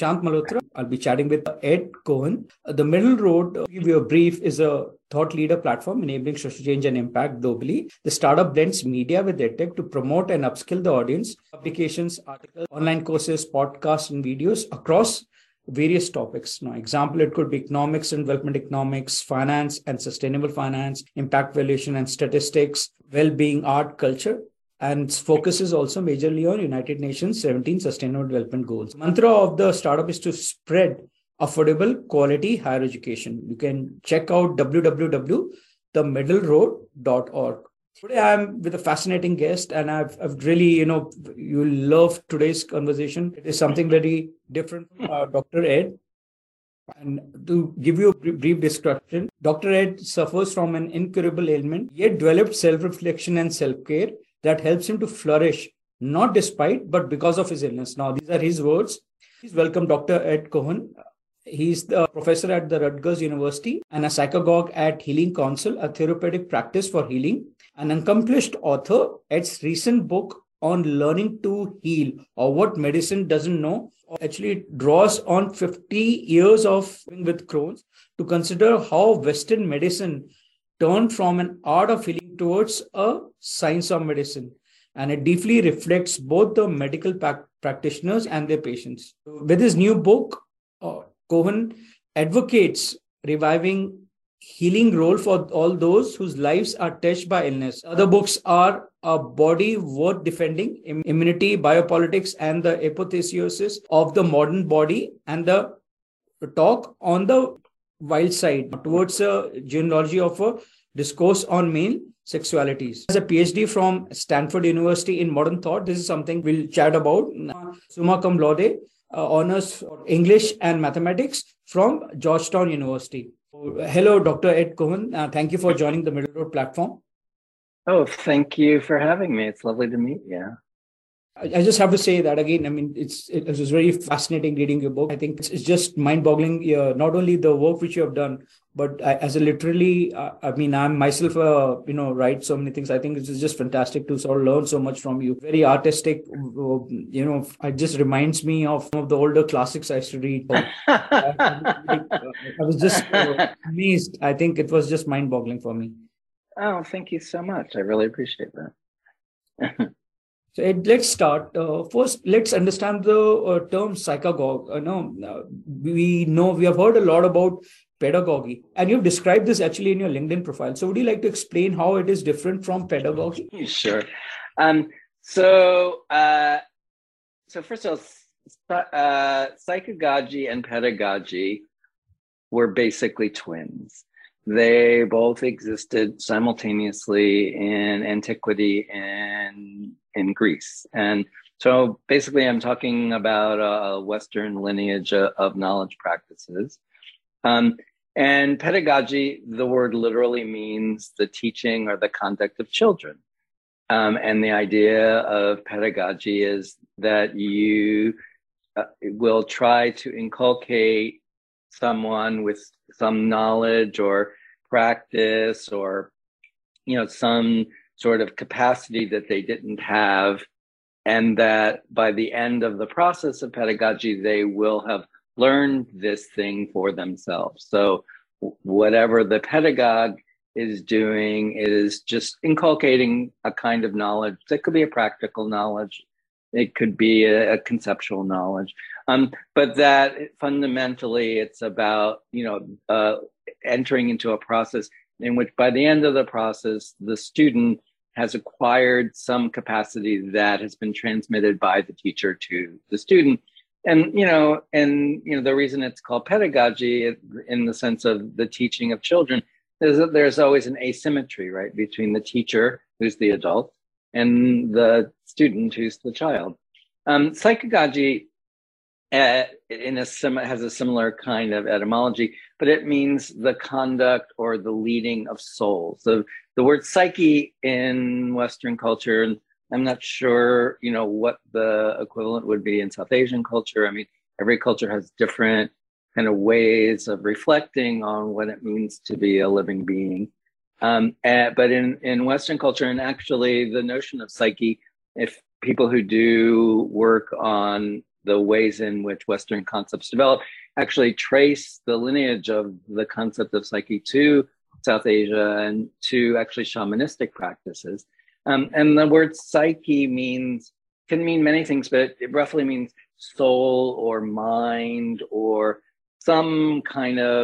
Nishant Malhotra. I'll be chatting with Ed Cohen. The Middle Road, to give you a brief, is a thought leader platform enabling social change and impact globally. The startup blends media with EdTech to promote and upskill the audience. Publications, articles, online courses, podcasts, and videos across various topics. Now, example, it could be economics and development economics, finance and sustainable finance, impact valuation and statistics, well-being, art, culture, and focuses also majorly on United Nations 17 Sustainable Development Goals. The mantra of the startup is to spread affordable, quality higher education. You can check out www.themiddleroad.org. Today, I'm with a fascinating guest, and I've really, you'll love today's conversation. It is something very different from Dr. Ed. And to give you a brief description, Dr. Ed suffers from an incurable ailment, yet developed self-reflection and self-care that helps him to flourish, not despite, but because of his illness. Now, these are his words. Please welcome Dr. Ed Cohen. He's the professor at the Rutgers University and a psychagogue at Healing Council, a therapeutic practice for healing. An accomplished author, Ed's recent book, On Learning to Heal or What Medicine Doesn't Know, actually draws on 50 years of with Crohn's to consider how Western medicine turned from an art of healing towards a science of medicine. And it deeply reflects both the medical practitioners and their patients. With his new book, Cohen advocates reviving healing role for all those whose lives are touched by illness. Other books are A Body Worth Defending, Immunity, Biopolitics, and the Apotheosis of the Modern Body, and the Talk on the Wild Side Towards a Genealogy of a Discourse on Male Sexualities. As a PhD from Stanford University in Modern Thought, this is something we'll chat about. Summa cum laude, honors for English and Mathematics from Georgetown University. Hello, Dr. Ed Cohen. Thank you for joining the Middle Road platform. Oh, thank you for having me. It's lovely to meet you. I just have to say that again, it was very fascinating reading your book. I think it's just mind-boggling, not only the work which you have done, but I'm myself, write so many things. I think it's just fantastic to sort of learn so much from you. Very artistic, it just reminds me of some of the older classics I used to read. I was just amazed. I think it was just mind-boggling for me. Oh, thank you so much. I really appreciate that. So let's start. First, let's understand the term psychagogue. We know we have heard a lot about pedagogy, and you've described this actually in your LinkedIn profile. So would you like to explain how it is different from pedagogy? Sure. So first of all, psychagogy and pedagogy were basically twins. They both existed simultaneously in antiquity and in Greece. And so basically I'm talking about a Western lineage of knowledge practices. And pedagogy, the word literally means the teaching or the conduct of children. And the idea of pedagogy is that you will try to inculcate someone with some knowledge or practice or, some sort of capacity that they didn't have, and that by the end of the process of pedagogy, they will have learned this thing for themselves. So whatever the pedagogue is doing is just inculcating a kind of knowledge. That could be a practical knowledge. It could be a conceptual knowledge. But that fundamentally it's about, entering into a process in which by the end of the process, the student has acquired some capacity that has been transmitted by the teacher to the student. And the reason it's called pedagogy in the sense of the teaching of children is that there's always an asymmetry, right, between the teacher, who's the adult, and the student, who's the child. Psychagogy has a similar kind of etymology, but it means the conduct or the leading of souls. So the word psyche in Western culture, and I'm not sure, what the equivalent would be in South Asian culture. I mean, every culture has different kind of ways of reflecting on what it means to be a living being. But in Western culture, and actually the notion of psyche, if people who do work on the ways in which Western concepts develop, actually trace the lineage of the concept of psyche to South Asia and to actually shamanistic practices. And the word psyche can mean many things, but it roughly means soul or mind or some kind of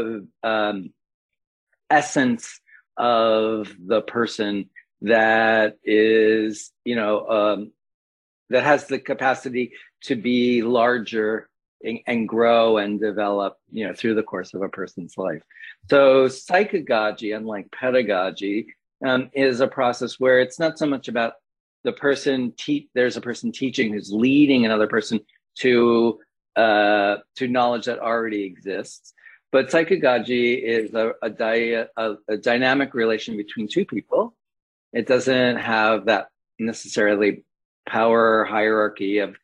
essence of the person that is, that has the capacity to be larger and grow and develop, through the course of a person's life. So psychagogy, unlike pedagogy, is a process where it's not so much about the person, there's a person teaching who's leading another person to knowledge that already exists. But psychagogy is a dynamic relation between two people. It doesn't have that necessarily power hierarchy of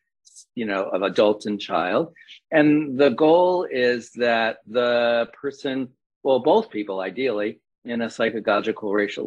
adult and child. And the goal is that the person, well, both people ideally in a psychagogical racial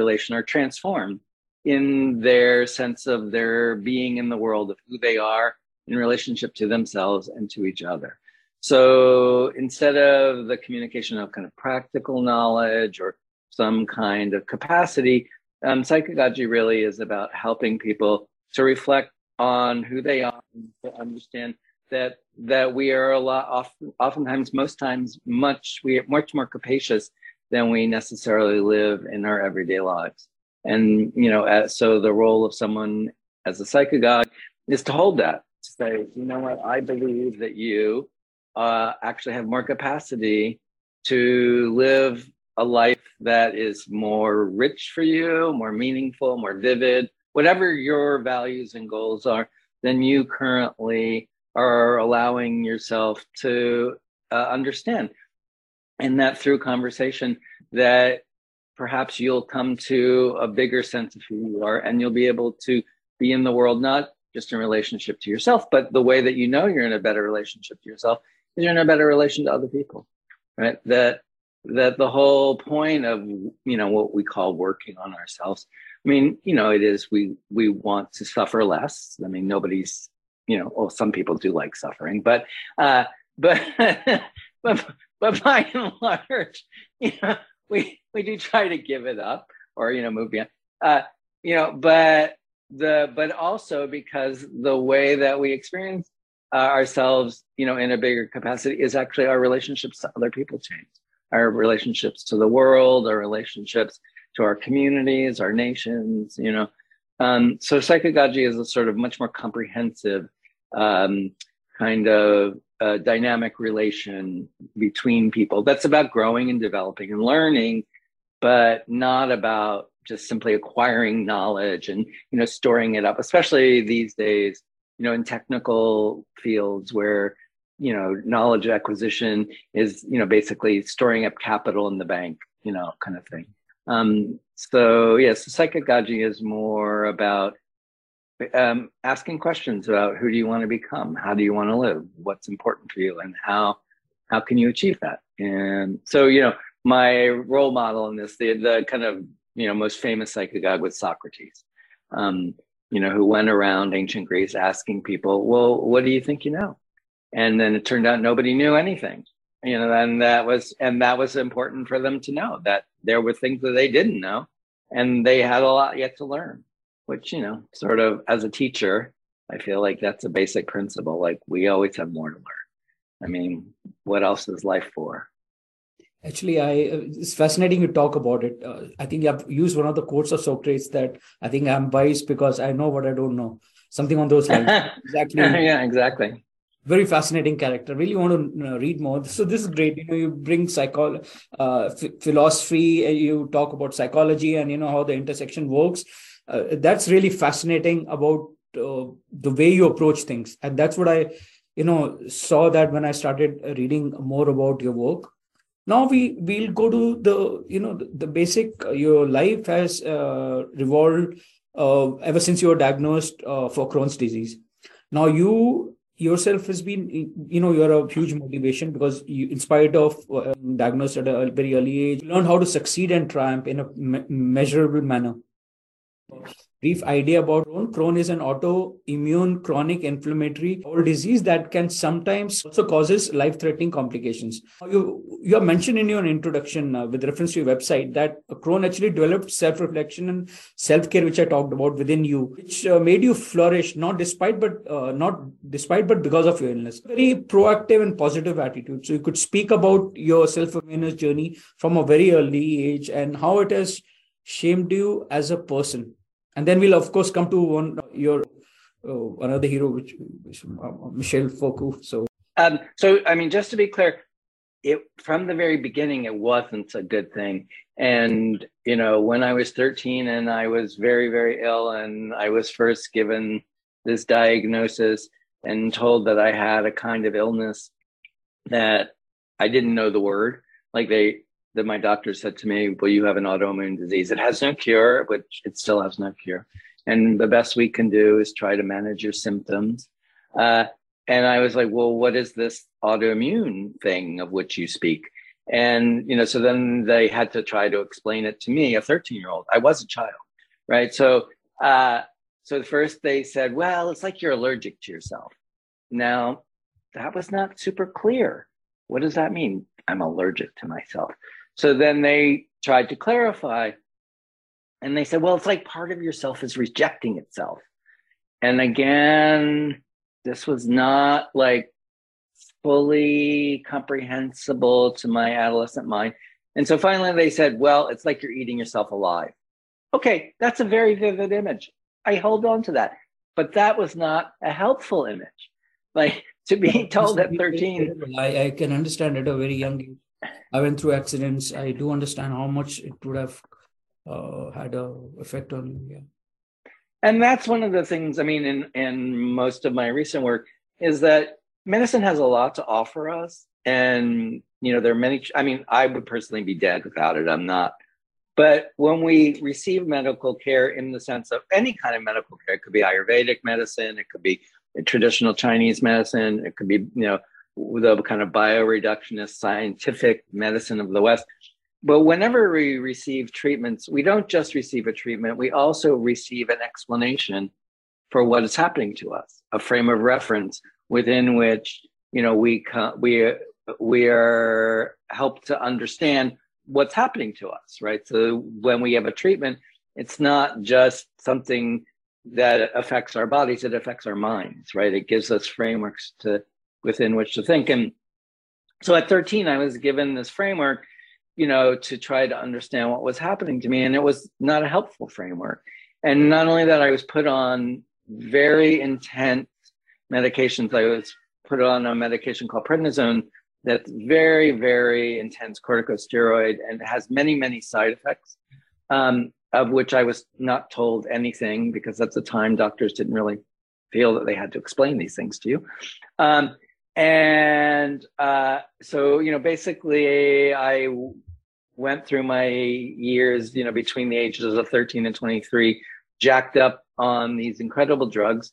relation are transformed in their sense of their being in the world, of who they are in relationship to themselves and to each other. So instead of the communication of kind of practical knowledge or some kind of capacity, psychagogy really is about helping people to reflect on who they are, and to understand that we are much more capacious than we necessarily live in our everyday lives. And so the role of someone as a psychagogue is to hold that, to say, you know what, I believe that you actually have more capacity to live a life that is more rich for you, more meaningful, more vivid, whatever your values and goals are, than you currently are allowing yourself to understand. And that through conversation, that perhaps you'll come to a bigger sense of who you are, and you'll be able to be in the world, not just in relationship to yourself, but the way that you're in a better relationship to yourself is you're in a better relation to other people, right? That the whole point of, what we call working on ourselves, it is we want to suffer less. Nobody's, some people do like suffering, but by and large, we do try to give it up or, move beyond, but also because the way that we experience ourselves, in a bigger capacity is actually our relationships to other people change, our relationships to the world, our relationships to our communities, our nations, So psychagogy is a sort of much more comprehensive kind of a dynamic relation between people that's about growing and developing and learning, but not about just simply acquiring knowledge and storing it up, especially these days in technical fields where knowledge acquisition is basically storing up capital in the bank, kind of thing. So psychagogy is more about asking questions about who do you want to become, how do you want to live, what's important for you, and how can you achieve that. And so my role model in this, the kind of most famous psychagogue was Socrates, who went around ancient Greece asking people, well, what do you think you know? And then it turned out nobody knew anything, and that was important for them to know, that there were things that they didn't know and they had a lot yet to learn. Which, sort of as a teacher, I feel like that's a basic principle. Like, we always have more to learn. What else is life for? Actually, it's fascinating you talk about it. I think I've used one of the quotes of Socrates that I think I'm biased because I know what I don't know. Something on those lines. Exactly. Yeah, exactly. Very fascinating character. Really want to read more. So this is great. You bring philosophy, you talk about psychology and, how the intersection works. That's really fascinating about the way you approach things. And that's what I, saw that when I started reading more about your work. Now we'll go to the basic, your life has revolved ever since you were diagnosed for Crohn's disease. Now you yourself has been, you're a huge motivation because you, in spite of diagnosed at a very early age, learned how to succeed and triumph in a measurable manner. brief idea about Crohn. Crohn is an autoimmune chronic inflammatory bowel disease that can sometimes also causes life-threatening complications. You have mentioned in your introduction with reference to your website that Crohn actually developed self-reflection and self-care, which I talked about within you, which made you flourish, not despite, but because of your illness. Very proactive and positive attitude. So you could speak about your self-awareness journey from a very early age and how it has shamed you as a person. And then we'll, of course, come to another hero, which Michel Foucault. So, I mean, just to be clear, from the very beginning, it wasn't a good thing. And, you know, when I was 13 and I was very, very ill and I was first given this diagnosis and told that I had a kind of illness that I didn't know the word, that my doctor said to me, well, you have an autoimmune disease. It has no cure, which it still has no cure. And the best we can do is try to manage your symptoms. And I was like, well, what is this autoimmune thing of which you speak? And, you know, so then they had to try to explain it to me, a 13-year-old. I was a child, right? So first they said, well, it's like you're allergic to yourself. Now, that was not super clear. What does that mean? I'm allergic to myself. So then they tried to clarify and they said, well, it's like part of yourself is rejecting itself. And again, this was not like fully comprehensible to my adolescent mind. And so finally they said, well, it's like you're eating yourself alive. Okay, that's a very vivid image. I hold on to that, but that was not a helpful image. Like to be told at 13. I can understand at a very young age. I went through accidents. I do understand how much it would have had an effect on you. Yeah. And that's one of the things, I mean, in most of my recent work is that medicine has a lot to offer us. And, you know, there are many, I mean, I would personally be dead without it. I'm not. But when we receive medical care in the sense of any kind of medical care, it could be Ayurvedic medicine, it could be traditional Chinese medicine, it could be, you know, the kind of bioreductionist scientific medicine of the West. But whenever we receive treatments, we don't just receive a treatment, we also receive an explanation for what is happening to us, a frame of reference within which, you know, we are helped to understand what's happening to us, right? So when we have a treatment, it's not just something that affects our bodies, it affects our minds, right? It gives us frameworks to within which to think. And so at 13, I was given this framework, you know, to try to understand what was happening to me. And it was not a helpful framework. And not only that, I was put on very intense medications. I was put on a medication called prednisone that's very, very intense corticosteroid and has many, many side effects, of which I was not told anything because at the time, doctors didn't really feel that they had to explain these things to you. So, you know, basically I went through my years, you know, between the ages of 13 and 23, jacked up on these incredible drugs.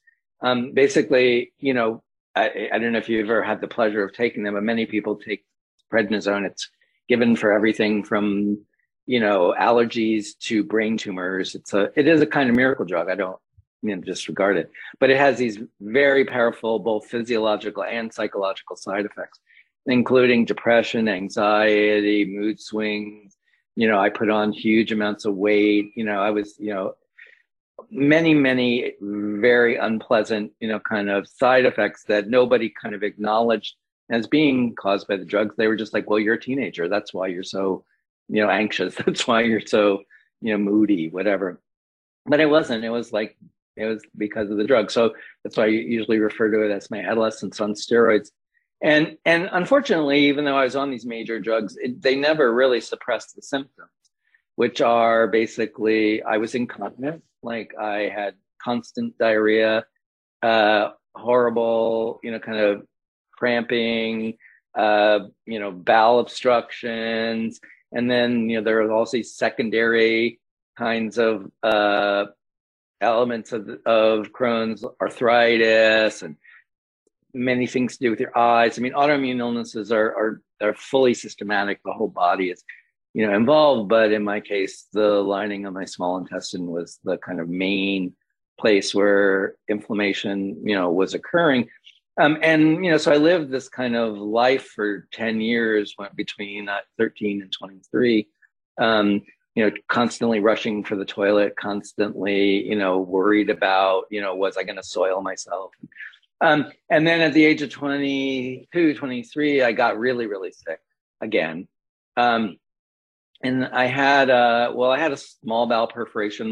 Basically, you know, I don't know if you've ever had the pleasure of taking them, but many people take prednisone. It's given for everything from, you know, allergies to brain tumors. It is a kind of miracle drug. I don't, you know, disregard it, but it has these very powerful, both physiological and psychological side effects, including depression, anxiety, mood swings. You know, I put on huge amounts of weight. You know, I was, you know, many, many very unpleasant, you know, kind of side effects that nobody kind of acknowledged as being caused by the drugs. They were just like, well, you're a teenager. That's why you're so, you know, anxious. That's why you're so, you know, moody, whatever. But it wasn't. It was like, it was because of the drug. So that's why I usually refer to it as my adolescence on steroids. And unfortunately, even though I was on these major drugs, they never really suppressed the symptoms, which are basically, I was incontinent, like I had constant diarrhea, horrible, you know, kind of cramping, you know, bowel obstructions. And then, you know, there were also these secondary kinds of elements of Crohn's, arthritis, and many things to do with your eyes. I mean, autoimmune illnesses are fully systematic. The whole body is involved, but in my case, the lining of my small intestine was the kind of main place where inflammation, was occurring. So I lived this kind of life for 10 years, went between 13 and 23, constantly rushing for the toilet, constantly, worried about, was I going to soil myself? And then at the age of 22, 23, I got really, really sick again. And I had, I had a small bowel perforation.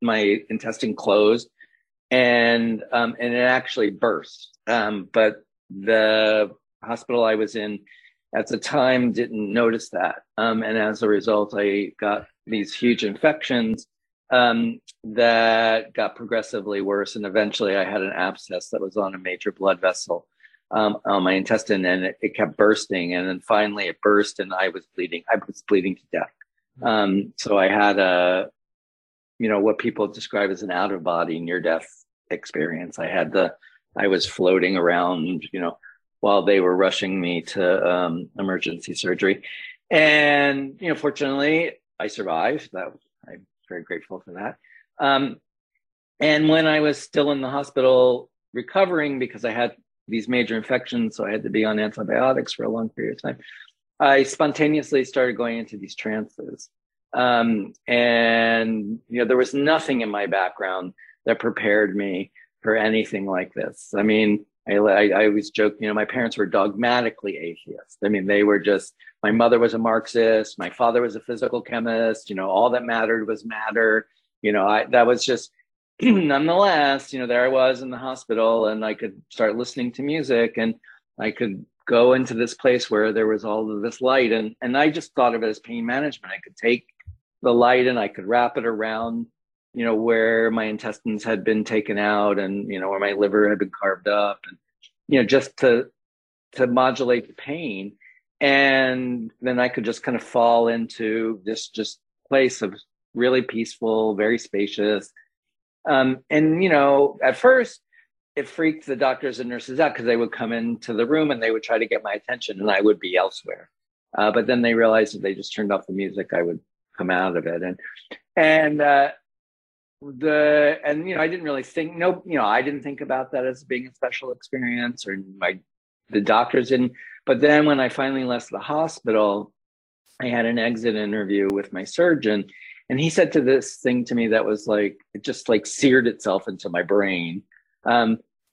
My intestine closed and it actually burst. But the hospital I was in at the time didn't notice that. And as a result, I got these huge infections that got progressively worse. And eventually I had an abscess that was on a major blood vessel on my intestine, and it kept bursting. And then finally it burst and I was bleeding. I was bleeding to death. So I had a, what people describe as an out of body near death experience. I was floating around, while they were rushing me to emergency surgery. And, fortunately, I survived. I'm very grateful for that. And when I was still in the hospital recovering, because I had these major infections, so I had to be on antibiotics for a long period of time, I spontaneously started going into these trances. There was nothing in my background that prepared me for anything like this. I mean, I always joke, my parents were dogmatically atheists. I mean, they were just, my mother was a Marxist, my father was a physical chemist, all that mattered was matter. That was just, nonetheless, there I was in the hospital and I could start listening to music and I could go into this place where there was all of this light. And I just thought of it as pain management. I could take the light and I could wrap it around where my intestines had been taken out and, where my liver had been carved up, and, just to modulate the pain. And then I could just kind of fall into this just place of really peaceful, very spacious. At first it freaked the doctors and nurses out because they would come into the room and they would try to get my attention and I would be elsewhere. But then they realized if they just turned off the music, I would come out of it. I didn't really think, I didn't think about that as being a special experience, or the doctors didn't. But then when I finally left the hospital, I had an exit interview with my surgeon, and he said this thing to me that was like, it just like seared itself into my brain.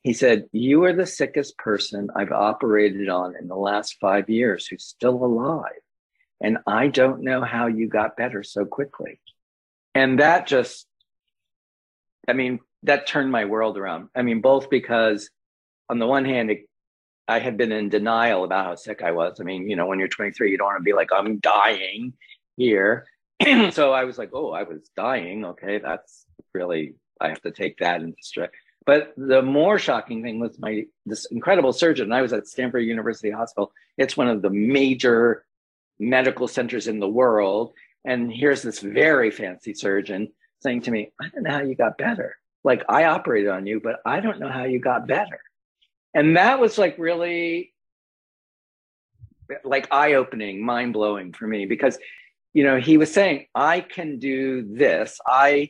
He said, "You are the sickest person I've operated on in the last 5 years who's still alive. And I don't know how you got better so quickly." And that just, that turned my world around. Both because on the one hand, I had been in denial about how sick I was. When you're 23, you don't want to be like, I'm dying here. So I was like, oh, I was dying. Okay, that's really, I have to take that into stride. But the more shocking thing was this incredible surgeon, and I was at Stanford University Hospital. It's one of the major medical centers in the world. And here's this very fancy surgeon saying to me, "I don't know how you got better. Like, I operated on you, but I don't know how you got better." And that was like really like eye-opening, mind-blowing for me, because, he was saying, I can do this. I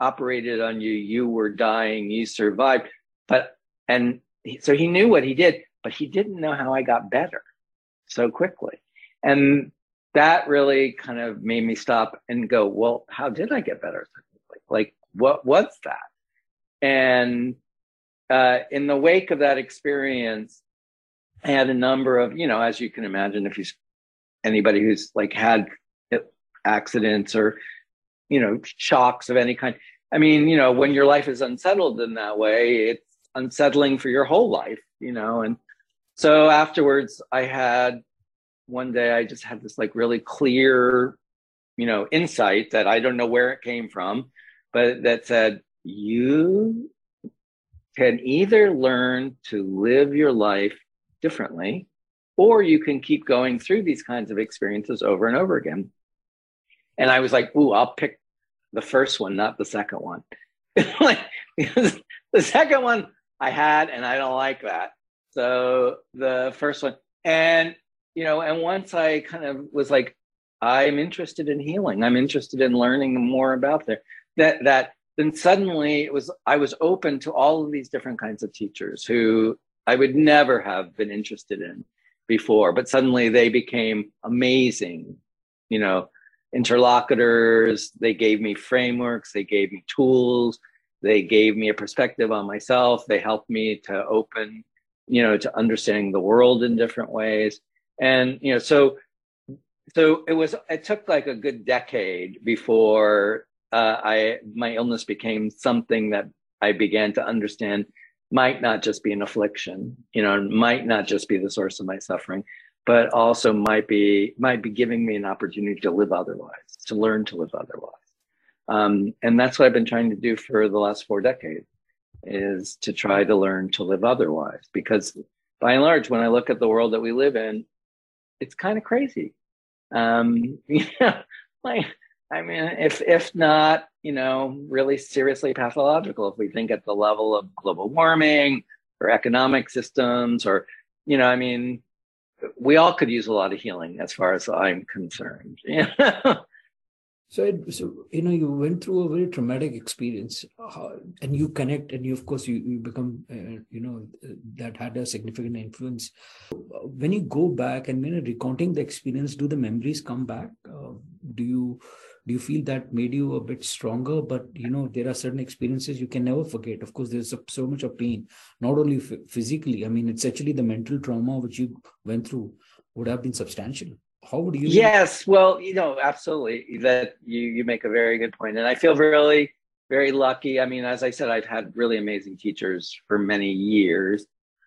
operated on you. You were dying. You survived. So he knew what he did, but he didn't know how I got better so quickly. And that really kind of made me stop and go, well, how did I get better? Like, what was that? And in the wake of that experience, I had a number of, as you can imagine, if anybody who's like had accidents or, shocks of any kind. When your life is unsettled in that way, it's unsettling for your whole life, And so afterwards, one day I just had this like really clear, insight that I don't know where it came from, but that said, you can either learn to live your life differently, or you can keep going through these kinds of experiences over and over again. And I was like, ooh, I'll pick the first one, not the second one. Because the second one I had, and I don't like that. So the first one, and once I kind of was like, I'm interested in healing. I'm interested in learning more about that. Then suddenly I was open to all of these different kinds of teachers who I would never have been interested in before, but suddenly they became amazing, interlocutors. They gave me frameworks, they gave me tools, they gave me a perspective on myself. They helped me to open, to understanding the world in different ways. And, so it took like a good decade before my illness became something that I began to understand might not just be an affliction, might not just be the source of my suffering, but also might be giving me an opportunity to live otherwise, to learn to live otherwise. And that's what I've been trying to do for the last 4 decades, is to try to learn to live otherwise. Because by and large, when I look at the world that we live in, it's kind of crazy. If not, really seriously pathological, if we think at the level of global warming or economic systems or, we all could use a lot of healing as far as I'm concerned. So you went through a very traumatic experience and you connect and you become, that had a significant influence. When you go back and when you're recounting the experience, do the memories come back? Do you feel that made you a bit stronger? But, there are certain experiences you can never forget. Of course, there's so much of pain, not only physically. It's actually the mental trauma which you went through would have been substantial. How would you? Yes, well, absolutely. That you make a very good point. And I feel really, very lucky. As I said, I've had really amazing teachers for many years.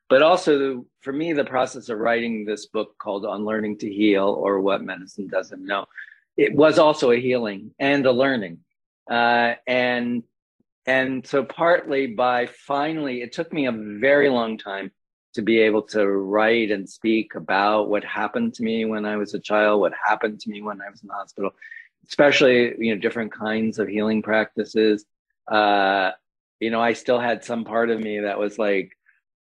But also, for me, the process of writing this book called On Learning to Heal or What Medicine Doesn't Know, it was also a healing and a learning. And so partly by finally, it took me a very long time to be able to write and speak about what happened to me when I was a child, what happened to me when I was in the hospital, especially, different kinds of healing practices. I still had some part of me that was like,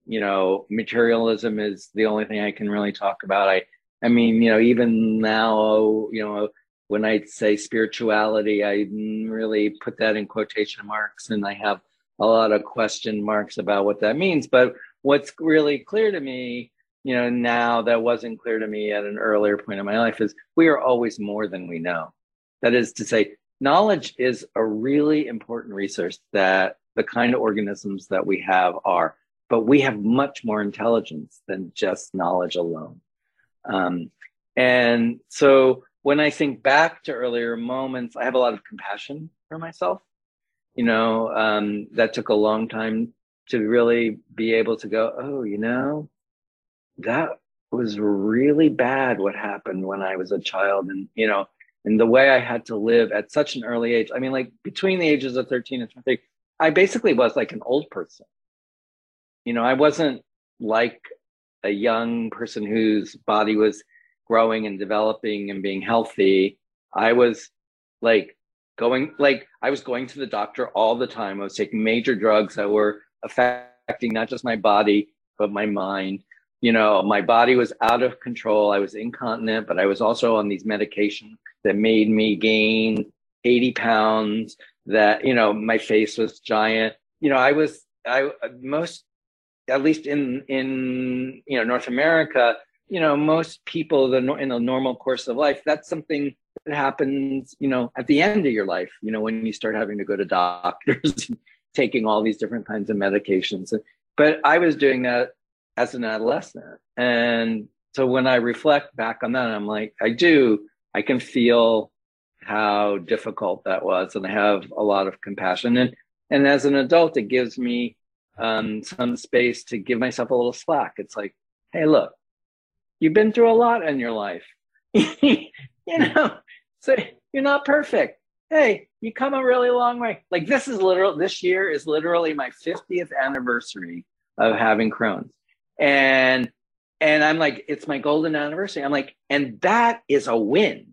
materialism is the only thing I can really talk about. Even now, when I say spirituality, I really put that in quotation marks, and I have a lot of question marks about what that means. But what's really clear to me, now that wasn't clear to me at an earlier point in my life, is we are always more than we know. That is to say, knowledge is a really important resource that the kind of organisms that we have are, but we have much more intelligence than just knowledge alone. And so when I think back to earlier moments, I have a lot of compassion for myself. That took a long time to really be able to go, that was really bad what happened when I was a child. And, and the way I had to live at such an early age, between the ages of 13 and 23, I basically was like an old person. I wasn't like a young person whose body was growing and developing and being healthy. I was going to the doctor all the time. I was taking major drugs that were affecting not just my body, but my mind. My body was out of control. I was incontinent, but I was also on these medications that made me gain 80 pounds, that, my face was giant. At least in North America, most people in the normal course of life, that's something that happens, at the end of your life, when you start having to go to doctors, and taking all these different kinds of medications. But I was doing that as an adolescent. And so when I reflect back on that, I'm like, I can feel how difficult that was. And I have a lot of compassion. And as an adult, it gives me some space to give myself a little slack. It's like, hey, look, you've been through a lot in your life. So you're not perfect. Hey, you come a really long way. Like this year is literally my 50th anniversary of having Crohn's. And I'm like, it's my golden anniversary. I'm like, and that is a win.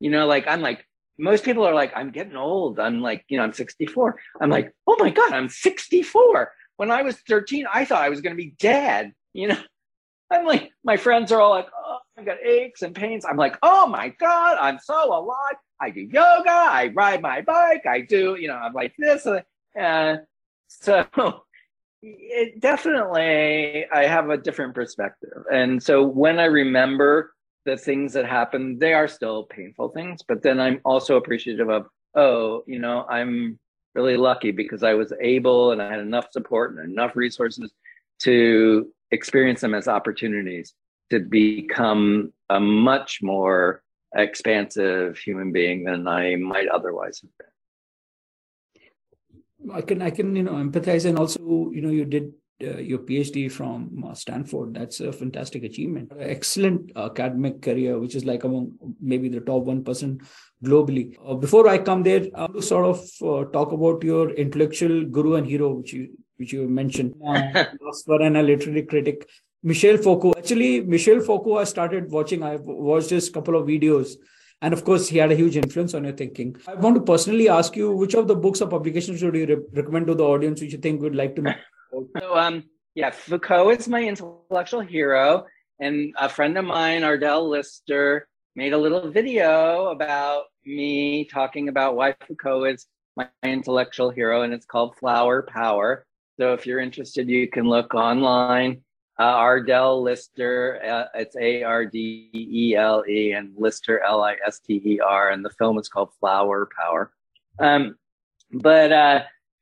Most people are like, I'm getting old. I'm 64. I'm like, oh my God, I'm 64. When I was 13, I thought I was going to be dead. I'm like, my friends are all like, oh, I've got aches and pains. I'm like, oh my God, I'm so alive. I do yoga, I ride my bike, I do, you know, I'm like this. And so it definitely, I have a different perspective. And so when I remember the things that happened, they are still painful things, but then I'm also appreciative of, oh, you know, I'm really lucky because I was able and I had enough support and enough resources to experience them as opportunities to become a much more expansive human being than I might otherwise have been. I can, you know, empathize. And also, you know, you did your PhD from Stanford. That's a fantastic achievement. Excellent academic career, which is like among maybe the top 1% globally. Before I come there, I'll sort of talk about your intellectual guru and hero, which you mentioned, philosopher and a literary critic, Michel Foucault. Actually, Michel Foucault, I've watched his couple of videos. And of course, he had a huge influence on your thinking. I want to personally ask you, which of the books or publications would you recommend to the audience which you think would like to know? So, yeah, Foucault is my intellectual hero, and a friend of mine, Ardell Lister, made a little video about me talking about why Foucault is my intellectual hero, and it's called Flower Power. So if you're interested, you can look online. Ardell Lister, it's Ardelle, and Lister, Lister, and the film is called Flower Power.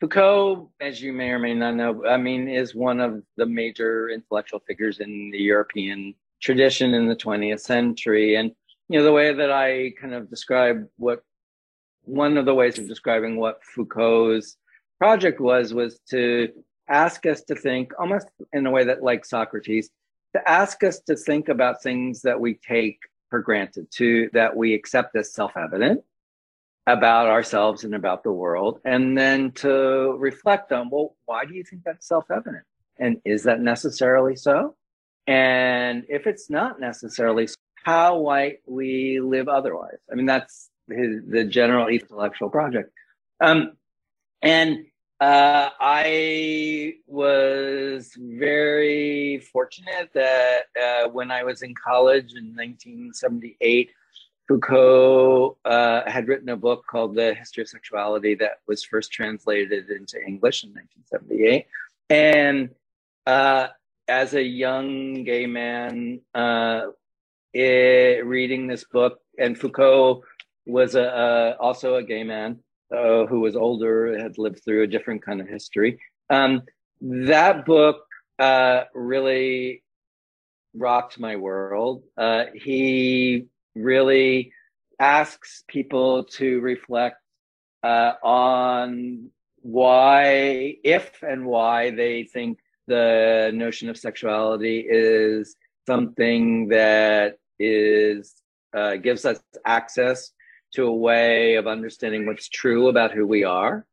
Foucault, as you may or may not know, I mean, is one of the major intellectual figures in the European tradition in the 20th century. And, you know, the way that I kind of describe one of the ways of describing what Foucault's project was to ask us to think almost in a way that, like Socrates, to ask us to think about things that we take for granted, that we accept as self-evident about ourselves and about the world, and then to reflect on, well, why do you think that's self-evident? And is that necessarily so? And if it's not necessarily so, how might we live otherwise? I mean, that's the general intellectual project. I was very fortunate that when I was in college in 1978, Foucault had written a book called The History of Sexuality that was first translated into English in 1978. And as a young gay man, reading this book, and Foucault was also a gay man who was older, had lived through a different kind of history. That book really rocked my world. He really asks people to reflect on why, if and why they think the notion of sexuality is something that is gives us access to a way of understanding what's true about who we are.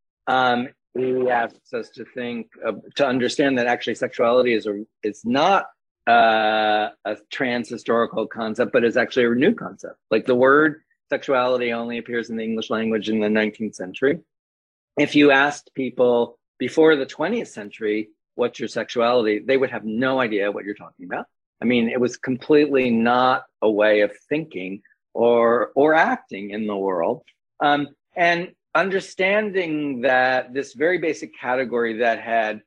He asks us to think, to understand that actually sexuality is not a trans-historical concept, but it's actually a new concept. Like the word sexuality only appears in the English language in the 19th century. If you asked people before the 20th century, what's your sexuality, they would have no idea what you're talking about. I mean, it was completely not a way of thinking or acting in the world. And understanding that this very basic category that had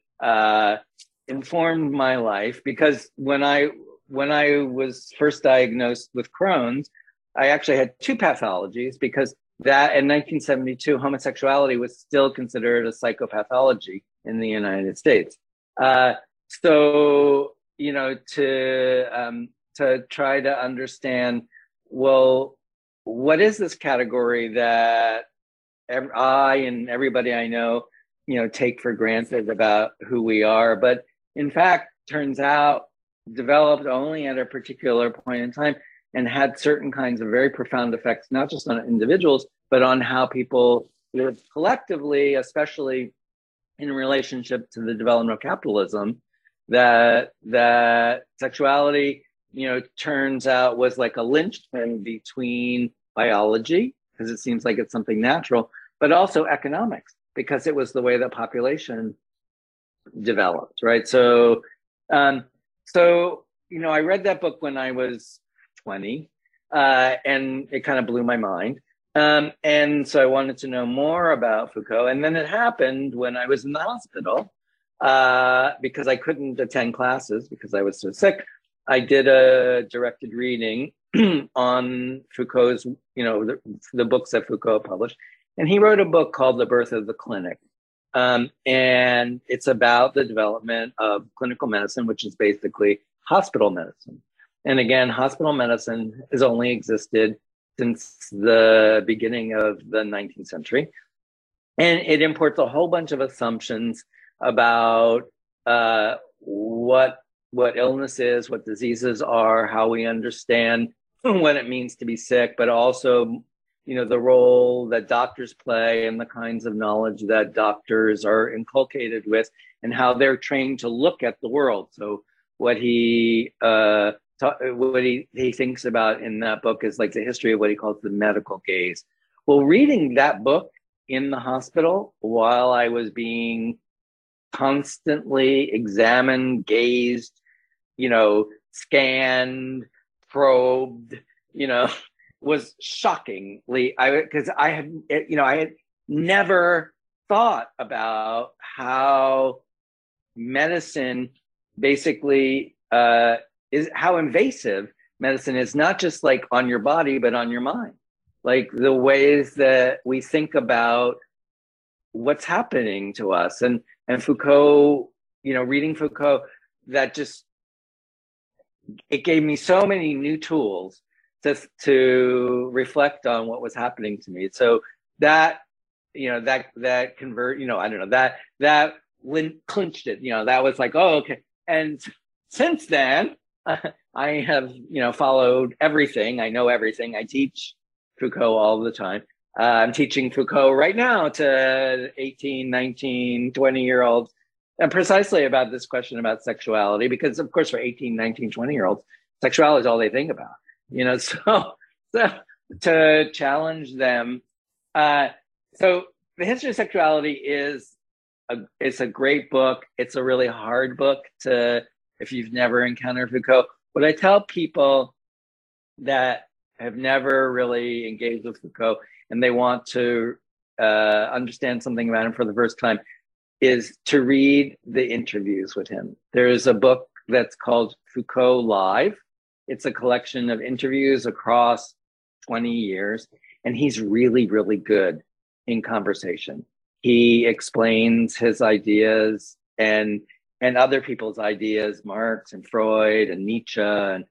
informed my life, because when I was first diagnosed with Crohn's, I actually had two pathologies, because that in 1972 homosexuality was still considered a psychopathology in the United States. So you know, to try to understand, well, what is this category that I and everybody I know, you know, take for granted about who we are, but in fact, turns out, developed only at a particular point in time and had certain kinds of very profound effects, not just on individuals, but on how people live collectively, especially in relationship to the development of capitalism, that sexuality, you know, turns out was like a linchpin between biology, because it seems like it's something natural, but also economics, because it was the way that population developed, right? So, you know, I read that book when I was 20. And it kind of blew my mind. And so I wanted to know more about Foucault. And then it happened when I was in the hospital because I couldn't attend classes because I was so sick. I did a directed reading on Foucault's, you know, the books that Foucault published. And he wrote a book called The Birth of the Clinic. And it's about the development of clinical medicine, which is basically hospital medicine. And again, hospital medicine has only existed since the beginning of the 19th century. And it imports a whole bunch of assumptions about what illness is, what diseases are, how we understand what it means to be sick, but also, you know, the role that doctors play and the kinds of knowledge that doctors are inculcated with and how they're trained to look at the world. So what he thinks about in that book is like the history of what he calls the medical gaze. Well, reading that book in the hospital while I was being constantly examined, gazed, you know, scanned, probed, you know, was shockingly, I had never thought about how medicine basically is, how invasive medicine is, not just like on your body, but on your mind. Like the ways that we think about what's happening to us. And Foucault, you know, reading Foucault, that just, it gave me so many new tools to reflect on what was happening to me. So that, you know, that convert, you know, I don't know, that clinched it, you know, that was like, oh, okay. And since then, I have, you know, followed everything. I know everything. I teach Foucault all the time. I'm teaching Foucault right now to 18, 19, 20-year-olds, and precisely about this question about sexuality, because of course for 18, 19, 20-year-olds, sexuality is all they think about. You know, so to challenge them. So The History of Sexuality is it's a great book. It's a really hard book to, if you've never encountered Foucault. What I tell people that have never really engaged with Foucault and they want to understand something about him for the first time is to read the interviews with him. There is a book that's called Foucault Live. It's a collection of interviews across 20 years, and he's really, really good in conversation. He explains his ideas and other people's ideas, Marx and Freud and Nietzsche,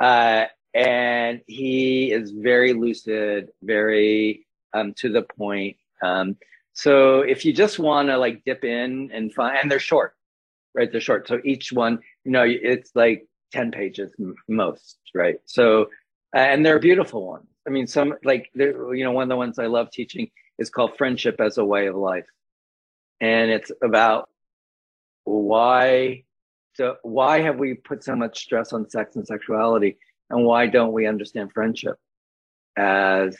and he is very lucid, very to the point. So if you just want to like dip in and find, and they're short, right? They're short. So each one, you know, it's like 10 pages most, right? So, and they're beautiful ones. I mean, some like, you know, one of the ones I love teaching is called Friendship as a Way of Life. And it's about why have we put so much stress on sex and sexuality? And why don't we understand friendship as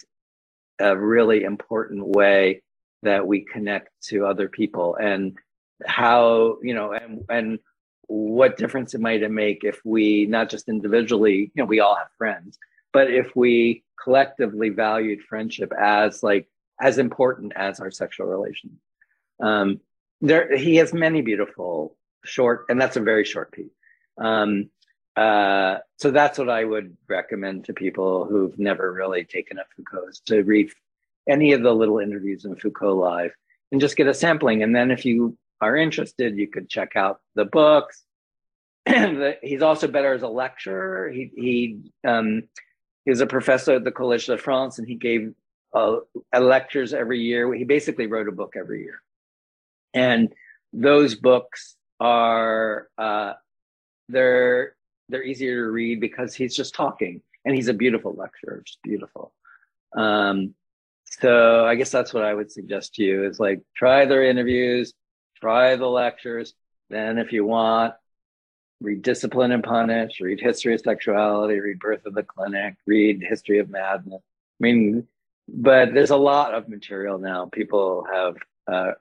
a really important way that we connect to other people, and how, you know, and what difference it might make if we, not just individually, you know, we all have friends, but if we collectively valued friendship as like, as important as our sexual relations. He has many beautiful short, and that's a very short piece. So that's what I would recommend to people who've never really taken up Foucault's, to read any of the little interviews in Foucault Live and just get a sampling. And then if you are interested, you could check out the books. He's also better as a lecturer. He was a professor at the Collège de France, and he gave lectures every year. He basically wrote a book every year. And those books are, they're easier to read because he's just talking, and he's a beautiful lecturer, just beautiful. So I guess that's what I would suggest to you is like, try their interviews, try the lectures. Then if you want, read Discipline and Punish, read History of Sexuality, read Birth of the Clinic, read History of Madness. I mean, but there's a lot of material now. People have,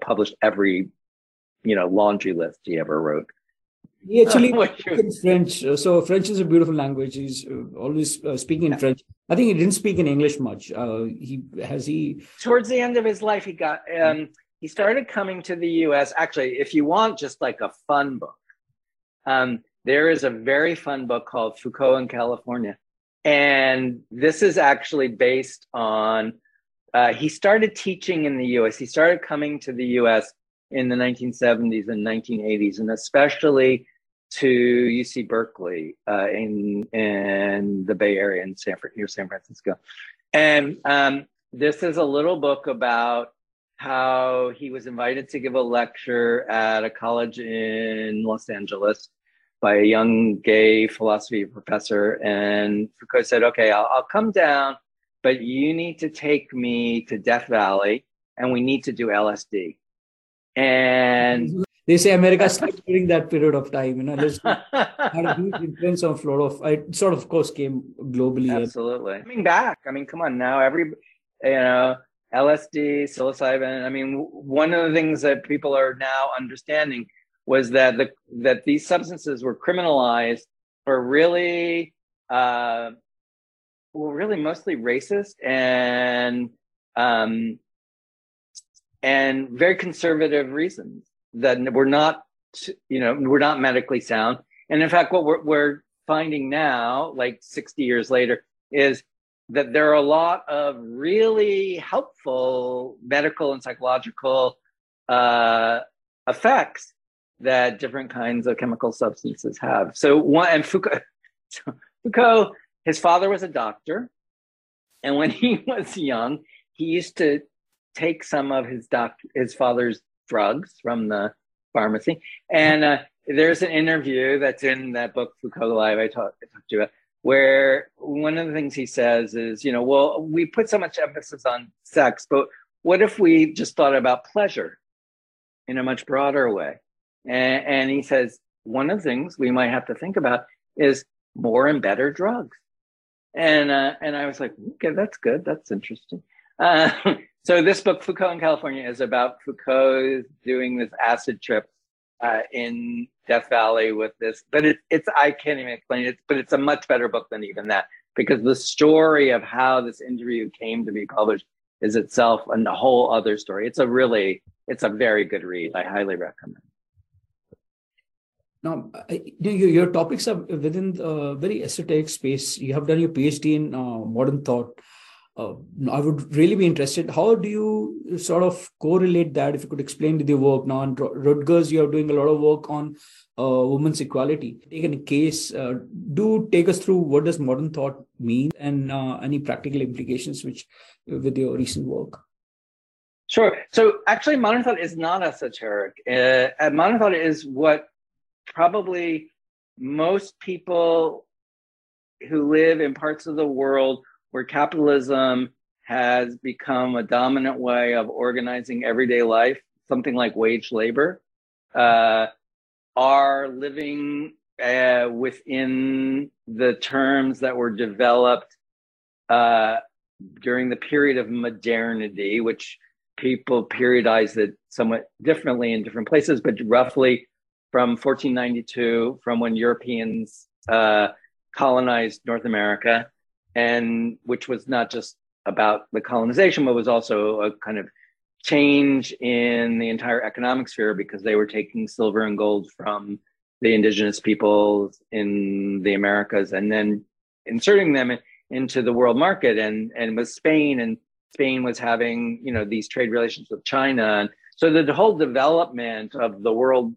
published every, laundry list he ever wrote. He actually in French. So French is a beautiful language. He's always speaking in French. I think he didn't speak in English much. Towards the end of his life, he got. He started coming to the U.S. Actually, if you want just like a fun book, there is a very fun book called Foucault in California. And this is actually based on, he started teaching in the U.S. He started coming to the U.S. in the 1970s and 1980s, and especially to UC Berkeley in the Bay Area in Stanford, near San Francisco. And this is a little book about how he was invited to give a lecture at a college in Los Angeles by a young gay philosophy professor. And Foucault said, okay, I'll come down, but you need to take me to Death Valley and we need to do LSD. And they say America started during that period of time, you know, there's had a huge influence on Florida. It sort of course came globally. Absolutely. Coming back, I mean, come on now, LSD, psilocybin. I mean, one of the things that people are now understanding was that that these substances were criminalized for really, mostly racist and very conservative reasons that were not medically sound. And in fact, what we're finding now, like 60 years later, is that there are a lot of really helpful medical and psychological effects that different kinds of chemical substances have. Foucault, his father was a doctor. And when he was young, he used to take some of his father's drugs from the pharmacy. And there's an interview that's in that book, Foucault Live, I talked to you about, where one of the things he says is, you know, well, we put so much emphasis on sex, but what if we just thought about pleasure in a much broader way? And he says, one of the things we might have to think about is more and better drugs. And I was like, okay, that's good. That's interesting. So this book, Foucault in California, is about Foucault doing this acid trip in Death Valley with this, but it's I can't even explain it, but it's a much better book than even that, because the story of how this interview came to be published is itself and a whole other story. It's a very good read. I highly recommend. Now, your topics are within the very esoteric space. You have done your PhD in modern thought. I would really be interested. How do you sort of correlate that, if you could explain to the work? Now, on Rutgers, you're doing a lot of work on women's equality. Taking a case, do take us through what does modern thought mean and any practical implications with your recent work? Sure. So actually, modern thought is not esoteric. Modern thought is what probably most people who live in parts of the world where capitalism has become a dominant way of organizing everyday life, something like wage labor, are living within the terms that were developed during the period of modernity, which people periodized it somewhat differently in different places, but roughly from 1492, from when Europeans colonized North America, and which was not just about the colonization, but was also a kind of change in the entire economic sphere, because they were taking silver and gold from the indigenous peoples in the Americas and then inserting them into the world market. And with Spain, and Spain was having, you know, these trade relations with China. And so the whole development of the world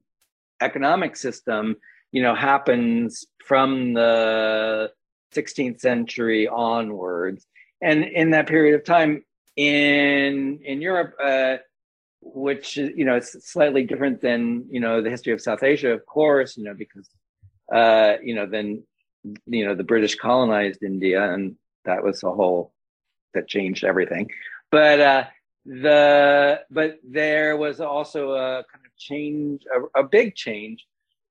economic system, you know, happens from the 16th century onwards. And in that period of time in Europe, which, you know, it's slightly different than, you know, the history of South Asia, of course, you know, because, you know, then, you know, the British colonized India, and that was a whole, that changed everything. But there was also a kind of change, a big change,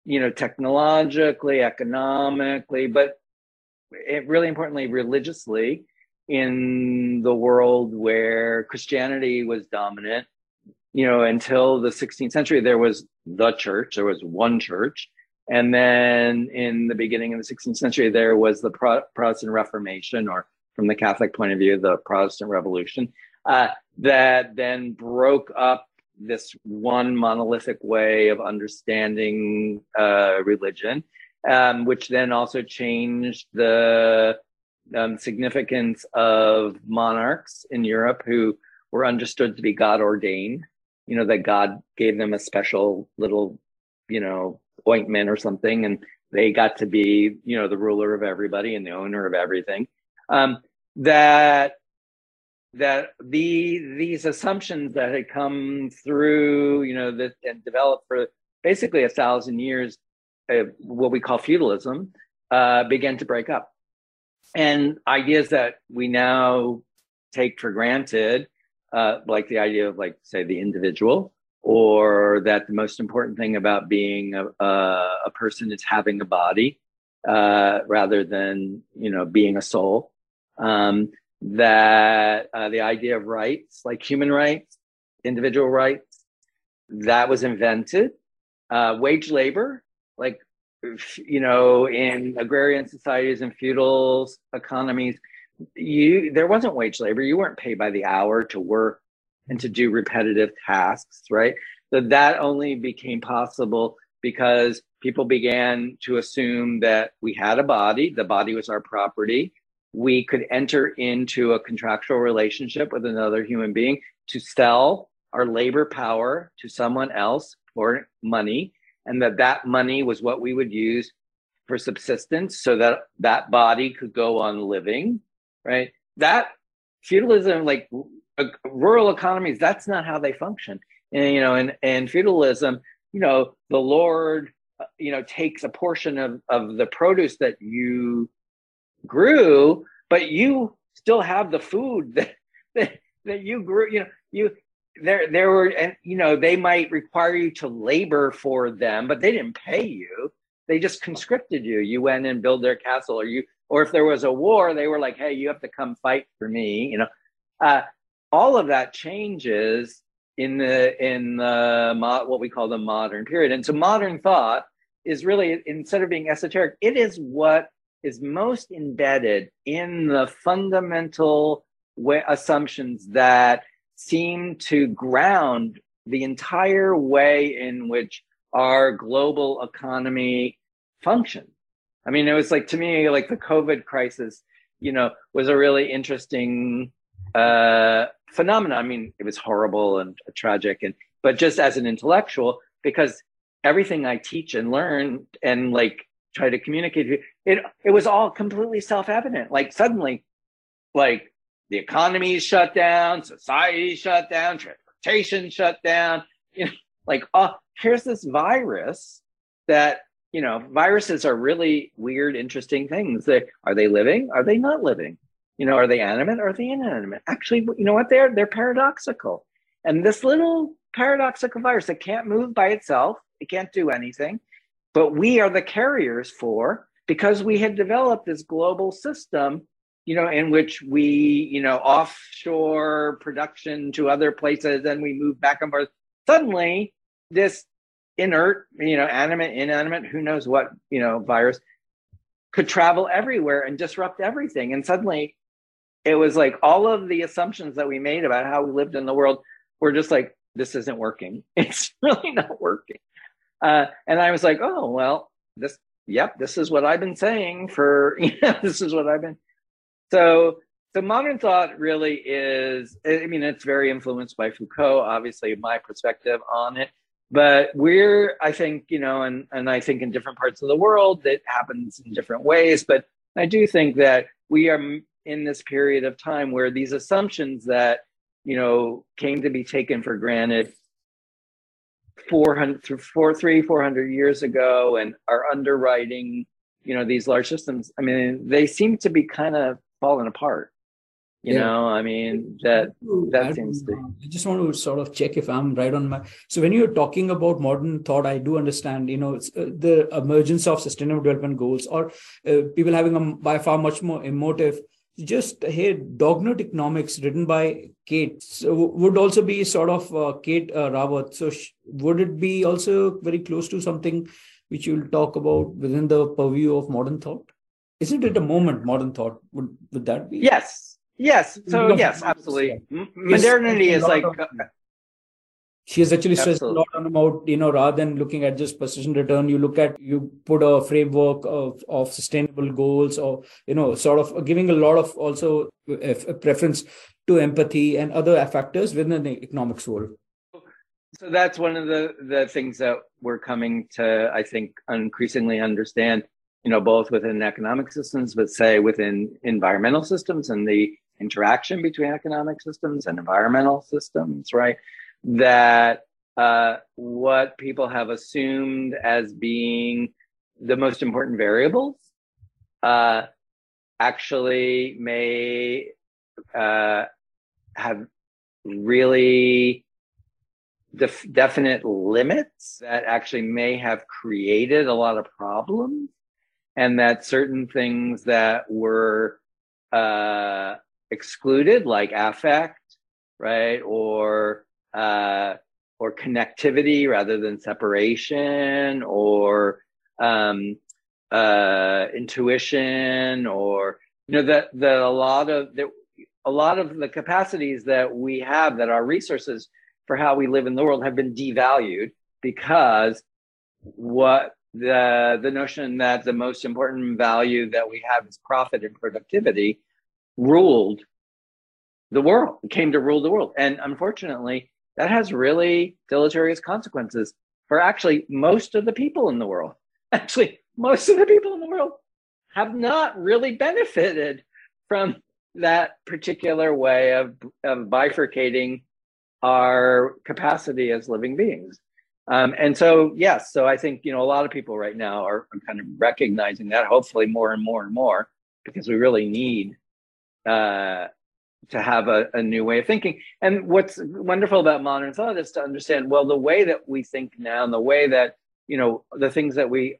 you know, technologically, economically, but it really importantly religiously, in the world where Christianity was dominant. You know, until the 16th century, there was the church, there was one church, And then in the beginning of the 16th century, there was the Protestant Reformation, or from the Catholic point of view, the Protestant Revolution, that then broke up this one monolithic way of understanding religion, which then also changed the significance of monarchs in Europe who were understood to be God ordained, you know, that God gave them a special little, you know, ointment or something, and they got to be, you know, the ruler of everybody and the owner of everything. These assumptions that had come through, you know, that and developed for basically 1,000 years, what we call feudalism, began to break up. And ideas that we now take for granted, like the idea of, like, say, the individual, or that the most important thing about being a person is having a body, rather than, you know, being a soul. That the idea of rights, like human rights, individual rights, that was invented. Wage labor, like, you know, in agrarian societies and feudal economies, there wasn't wage labor. You weren't paid by the hour to work and to do repetitive tasks, right? So that only became possible because people began to assume that we had a body, the body was our property. We could enter into a contractual relationship with another human being to sell our labor power to someone else for money, and that money was what we would use for subsistence so that that body could go on living, right? That feudalism, like rural economies, that's not how they function. And, you know, and feudalism, you know, the lord, you know, takes a portion of the produce that you grew, but you still have the food that you grew. You know, there were, and, you know, they might require you to labor for them, but they didn't pay you. They just conscripted you. You went and built their castle, or if there was a war, they were like, hey, you have to come fight for me. You know, all of that changes in the what we call the modern period. And so modern thought is really, instead of being esoteric, it is what is most embedded in the fundamental assumptions that seem to ground the entire way in which our global economy functions. I mean, it was like, to me, like the COVID crisis, you know, was a really interesting phenomenon. I mean, it was horrible and tragic, but just as an intellectual, because everything I teach and learn and, like, try to communicate, it was all completely self-evident. Like, suddenly, like, the economy is shut down, society is shut down, transportation shut down, you know, like, oh, here's this virus that, you know, viruses are really weird, interesting things. Are they living? Are they not living? You know, are they animate? Are they inanimate? Actually, you know what? They're paradoxical. And this little paradoxical virus that can't move by itself, it can't do anything, but we are the carriers for, because we had developed this global system, you know, in which we, you know, offshore production to other places, and we move back and forth. Suddenly, this inert, you know, animate, inanimate, who knows what, you know, virus could travel everywhere and disrupt everything. And suddenly, it was like all of the assumptions that we made about how we lived in the world were just like, this isn't working. It's really not working. And I was like, oh, well, this is what I've been saying for, you know, this is what I've been. So modern thought really is, I mean, it's very influenced by Foucault, obviously, my perspective on it. But we're, I think, you know, and I think in different parts of the world, it happens in different ways. But I do think that we are in this period of time where these assumptions that, you know, came to be taken for granted 400 years ago and are underwriting, you know, these large systems, I mean, they seem to be kind of falling apart, you know, I mean, that seems to. I just want to sort of check if I'm right on my, so when you're talking about modern thought, I do understand, you know, it's, the emergence of sustainable development goals, or people having a by far much more emotive, just here, Dognet Economics, written by Kate, so would also be sort of Kate Raworth. So would it be also very close to something which you'll talk about within the purview of modern thought? Isn't it a moment, modern thought? Would that be? Yes. Yes. So yes, absolutely. Modernity is like... She has actually stressed a lot on about, rather than looking at just precision return, you put a framework of sustainable goals or, sort of giving a lot of also a preference to empathy and other factors within the economics world. So that's one of the things that we're coming to, I think, increasingly understand, both within economic systems, but say within environmental systems and the interaction between economic systems and environmental systems, right? That what people have assumed as being the most important variables actually may have really definite limits that actually may have created a lot of problems, and that certain things that were excluded, like affect, right, or connectivity rather than separation, or intuition, or that a lot of the capacities that we have, that our resources for how we live in the world, have been devalued because what the notion that the most important value that we have is profit and productivity ruled the world, came to rule the world. And unfortunately, that has really deleterious consequences for actually most of the people in the world. Actually, most of the people in the world have not really benefited from that particular way of bifurcating our capacity as living beings. And so, yes, so I think, a lot of people right now are kind of recognizing that, hopefully more and more and more, because we really need to have a new way of thinking. And what's wonderful about modern thought is to understand, well, the way that we think now and the way that, the things that we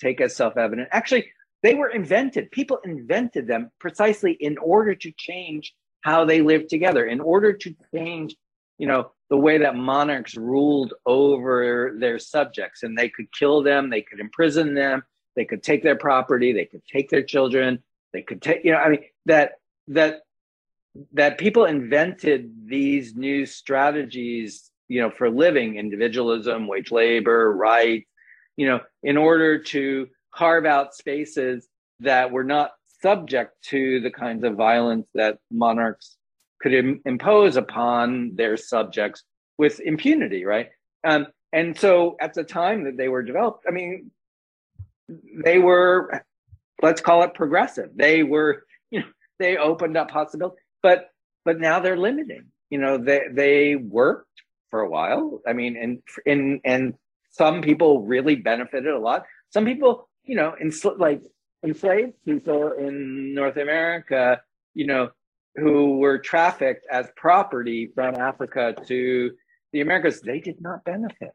take as self-evident, actually, they were invented. People invented them precisely in order to change how they lived together, in order to change, the way that monarchs ruled over their subjects, and they could kill them, they could imprison them, they could take their property, they could take their children, they could take, that people invented these new strategies, for living, individualism, wage labor, rights, in order to carve out spaces that were not subject to the kinds of violence that monarchs could impose upon their subjects with impunity, right? And so at the time that they were developed, they were, let's call it progressive. They were, they opened up possibilities. But now they're limiting. They worked for a while. And some people really benefited a lot. Some people, enslaved people in North America, who were trafficked as property from Africa to the Americas, they did not benefit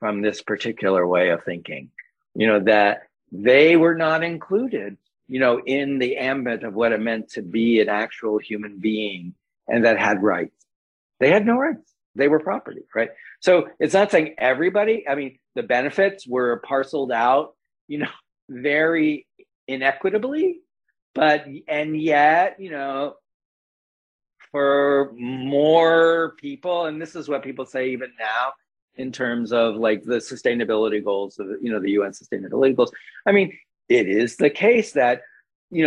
from this particular way of thinking. That they were not included, in the ambit of what it meant to be an actual human being and that had rights. They had no rights. They were property, right? So it's not saying everybody, the benefits were parceled out, very inequitably, and yet, for more people, and this is what people say even now, in terms of like the sustainability goals of, the UN sustainability goals. It is the case that,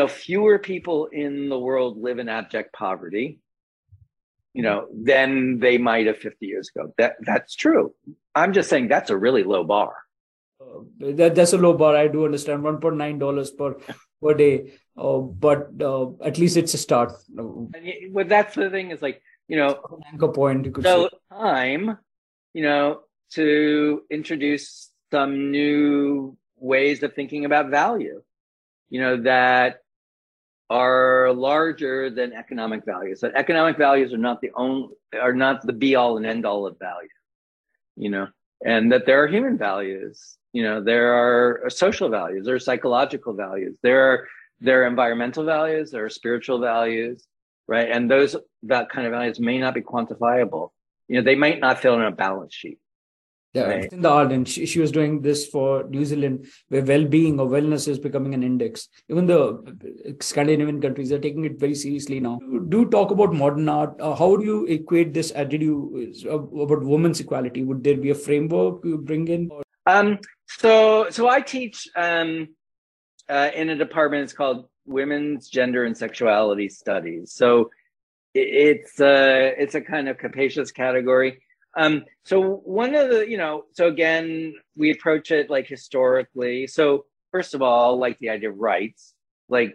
fewer people in the world live in abject poverty, than they might have 50 years ago. That's true. I'm just saying that's a really low bar. That's a low bar. I do understand $1.9 per day, but at least it's a start. Well, that's the thing is like, anchor point. You could so say. Time, to introduce some new ways of thinking about value, that are larger than economic values. That economic values are not the be all and end all of value, and that there are human values, there are social values, there are psychological values, there are environmental values, there are spiritual values, right? And that kind of values may not be quantifiable. They might not fit on a balance sheet. Yeah, right. It's in the Arden. She was doing this for New Zealand, where well-being or wellness is becoming an index. Even the Scandinavian countries are taking it very seriously now. Do talk about modern art. How do you equate this attitude about women's equality? Would there be a framework you bring in? So I teach in a department. It's called Women's Gender and Sexuality Studies. So it's a kind of capacious category. So one of the, so again, we approach it like historically. So first of all, like the idea of rights, like,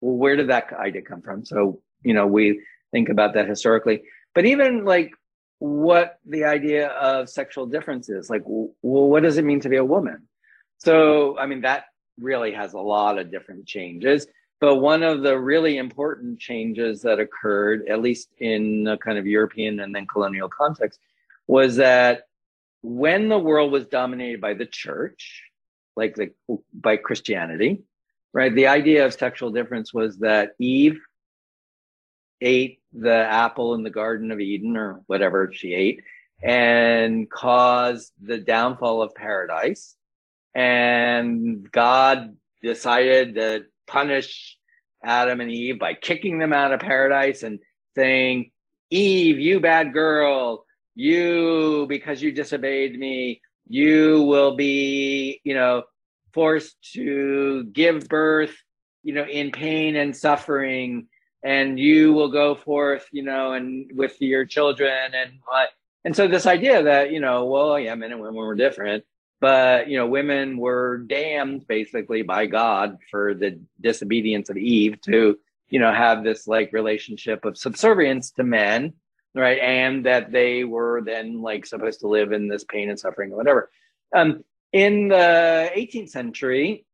well, where did that idea come from? So, we think about that historically, but even like what the idea of sexual difference is, like, well, what does it mean to be a woman? So, I mean, that really has a lot of different changes, but one of the really important changes that occurred, at least in a kind of European and then colonial context, was that when the world was dominated by the church, like by Christianity, right? The idea of sexual difference was that Eve ate the apple in the Garden of Eden or whatever she ate and caused the downfall of paradise. And God decided that punish Adam and Eve by kicking them out of paradise and saying, Eve, you bad girl, you, because you disobeyed me, you will be, forced to give birth, in pain and suffering, and you will go forth, and with your children. And so this idea that, well, yeah, men and women were different. But, women were damned basically by God for the disobedience of Eve to, have this like relationship of subservience to men, right? And that they were then like supposed to live in this pain and suffering or whatever. In the 18th century,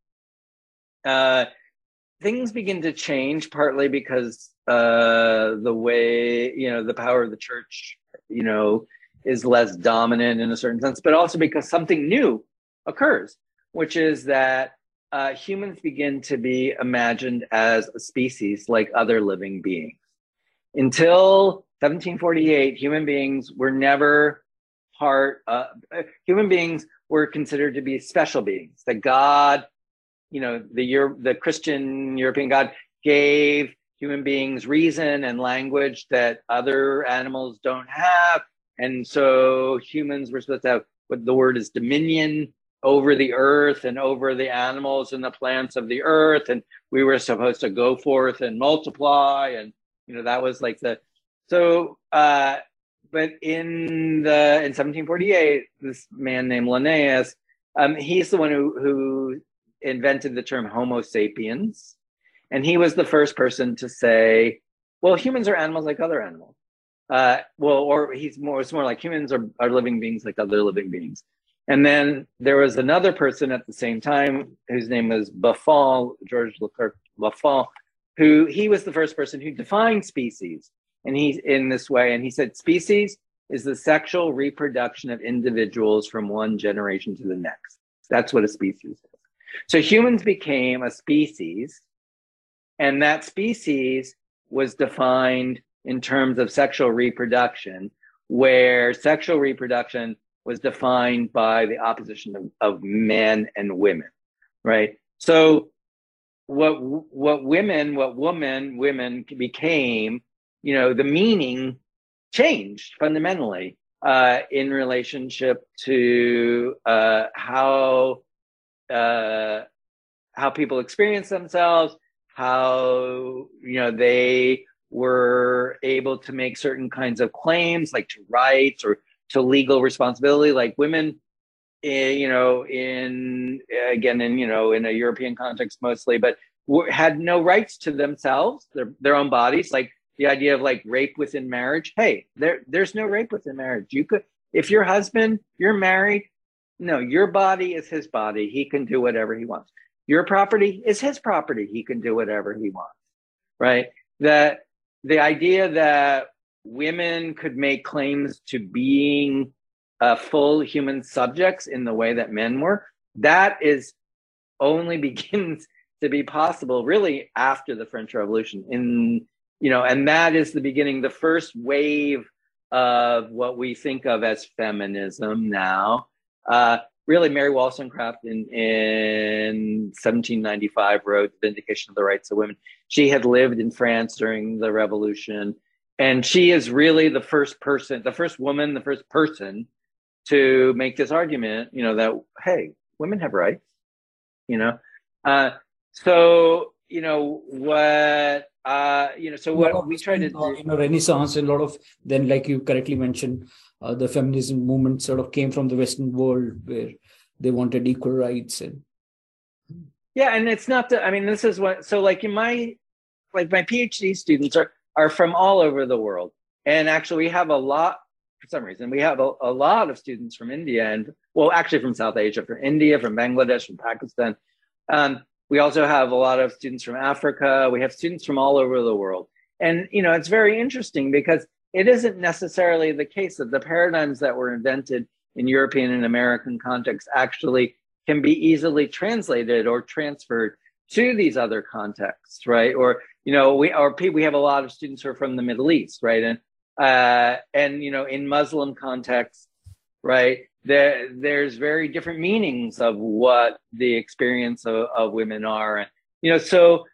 things begin to change partly because the way, the power of the church, is less dominant in a certain sense, but also because something new occurs, which is that humans begin to be imagined as a species like other living beings. Until 1748, human beings were never part of, human beings were considered to be special beings. That God, the Christian European God gave human beings reason and language that other animals don't have. And so humans were supposed to have what the word is dominion over the earth and over the animals and the plants of the earth. And we were supposed to go forth and multiply. And, that was like the, so, but in 1748, this man named Linnaeus, he's the one who invented the term Homo sapiens. And he was the first person to say, well, humans are animals like other animals. It's more like humans are living beings like other living beings. And then there was another person at the same time whose name was Buffon, George Leclerc Buffon, he was the first person who defined species. And he's in this way. And he said, species is the sexual reproduction of individuals from one generation to the next. That's what a species is. So humans became a species, and that species was defined in terms of sexual reproduction, where sexual reproduction was defined by the opposition of men and women, right? So women became, the meaning changed fundamentally in relationship to how people experience themselves, how, they were able to make certain kinds of claims, like to rights or to legal responsibility, like women, in a European context mostly, but had no rights to themselves, their own bodies, like the idea of like rape within marriage. Hey, there's no rape within marriage. You could, if your husband, you're married, no, your body is his body. He can do whatever he wants. Your property is his property. He can do whatever he wants, right? That the idea that women could make claims to being full human subjects in the way that men were, that is only begins to be possible really after the French Revolution. And that is the beginning, the first wave of what we think of as feminism now. Really, Mary Wollstonecraft in 1795 wrote Vindication of the Rights of Women. She had lived in France during the revolution, and she is really the first person, the first woman, the first person to make this argument, you know, that, hey, women have rights, you know? So, you know, what, so what we try to do. You know, Renaissance, a lot of, then like you correctly mentioned, the feminism movement sort of came from the Western world where they wanted equal rights. And yeah, and it's not that, I mean, this is what, so like in my, like my PhD students are from all over the world. And actually we have a lot, for some reason, we have a lot of students from India and, well, actually from South Asia, from India, from Bangladesh, from Pakistan. We also have a lot of students from Africa. We have students from all over the world. And, you know, it's very interesting because it isn't necessarily the case that the paradigms that were invented in European and American contexts actually can be easily translated or transferred to these other contexts, right? Or, you know, we have a lot of students who are from the Middle East, right? And you know, in Muslim contexts, right, there's very different meanings of what the experience of women are. And, so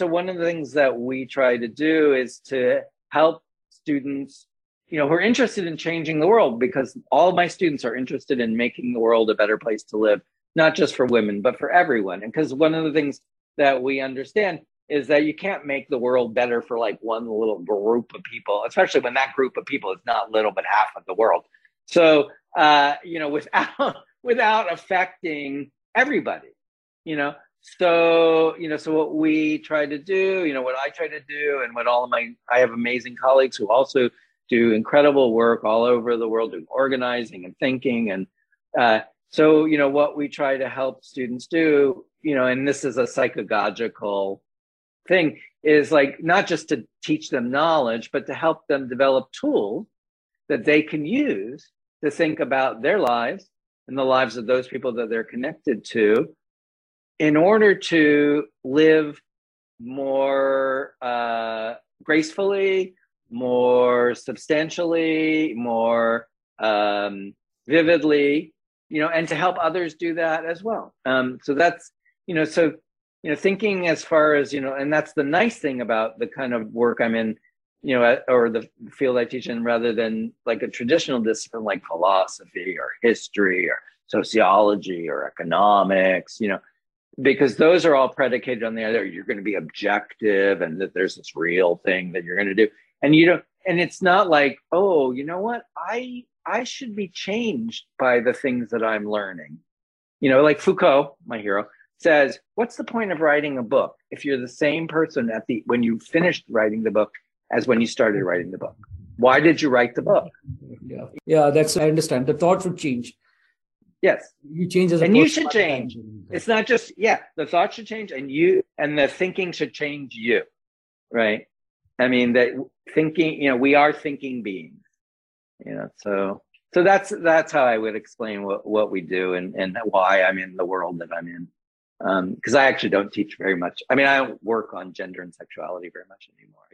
one of the things that we try to do is to help students, you know, who are interested in changing the world, because all my students are interested in making the world a better place to live, not just for women, but for everyone. And because one of the things that we understand is that you can't make the world better for like one little group of people, especially when that group of people is not little, but half of the world. So, you know, without affecting everybody, you know, so what we try to do, you know, what I try to do and what all of my, I have amazing colleagues who also do incredible work all over the world doing organizing and thinking. And so, you know, what we try to help students do, you know, and this is a psychagogical thing, is like not just to teach them knowledge, but to help them develop tools that they can use to think about their lives and the lives of those people that they're connected to in order to live more gracefully, more substantially, more vividly, you know, and to help others do that as well. So that's, you know, so, you know, thinking as far as, you know, and that's the nice thing about the kind of work I'm in, you know, or the field I teach in, rather than like a traditional discipline like philosophy or history or sociology or economics, you know, because those are all predicated on the idea you're going to be objective and that there's this real thing that you're going to do. And you don't, and it's not like, oh, you know what, I should be changed by the things that I'm learning. You know, like Foucault, my hero, says, what's the point of writing a book if you're the same person at the when you finished writing the book as when you started writing the book? Why did you write the book? Yeah, that's, I understand. The thought should change. Yes. You change as a person. And you should change. It's not just, yeah, the thought should change and you, and the thinking should change you, right? I mean, that thinking, you know, we are thinking beings, you know, so that's how I would explain what we do and why I'm in the world that I'm in. Because I actually don't teach very much. I mean, I don't work on gender and sexuality very much anymore.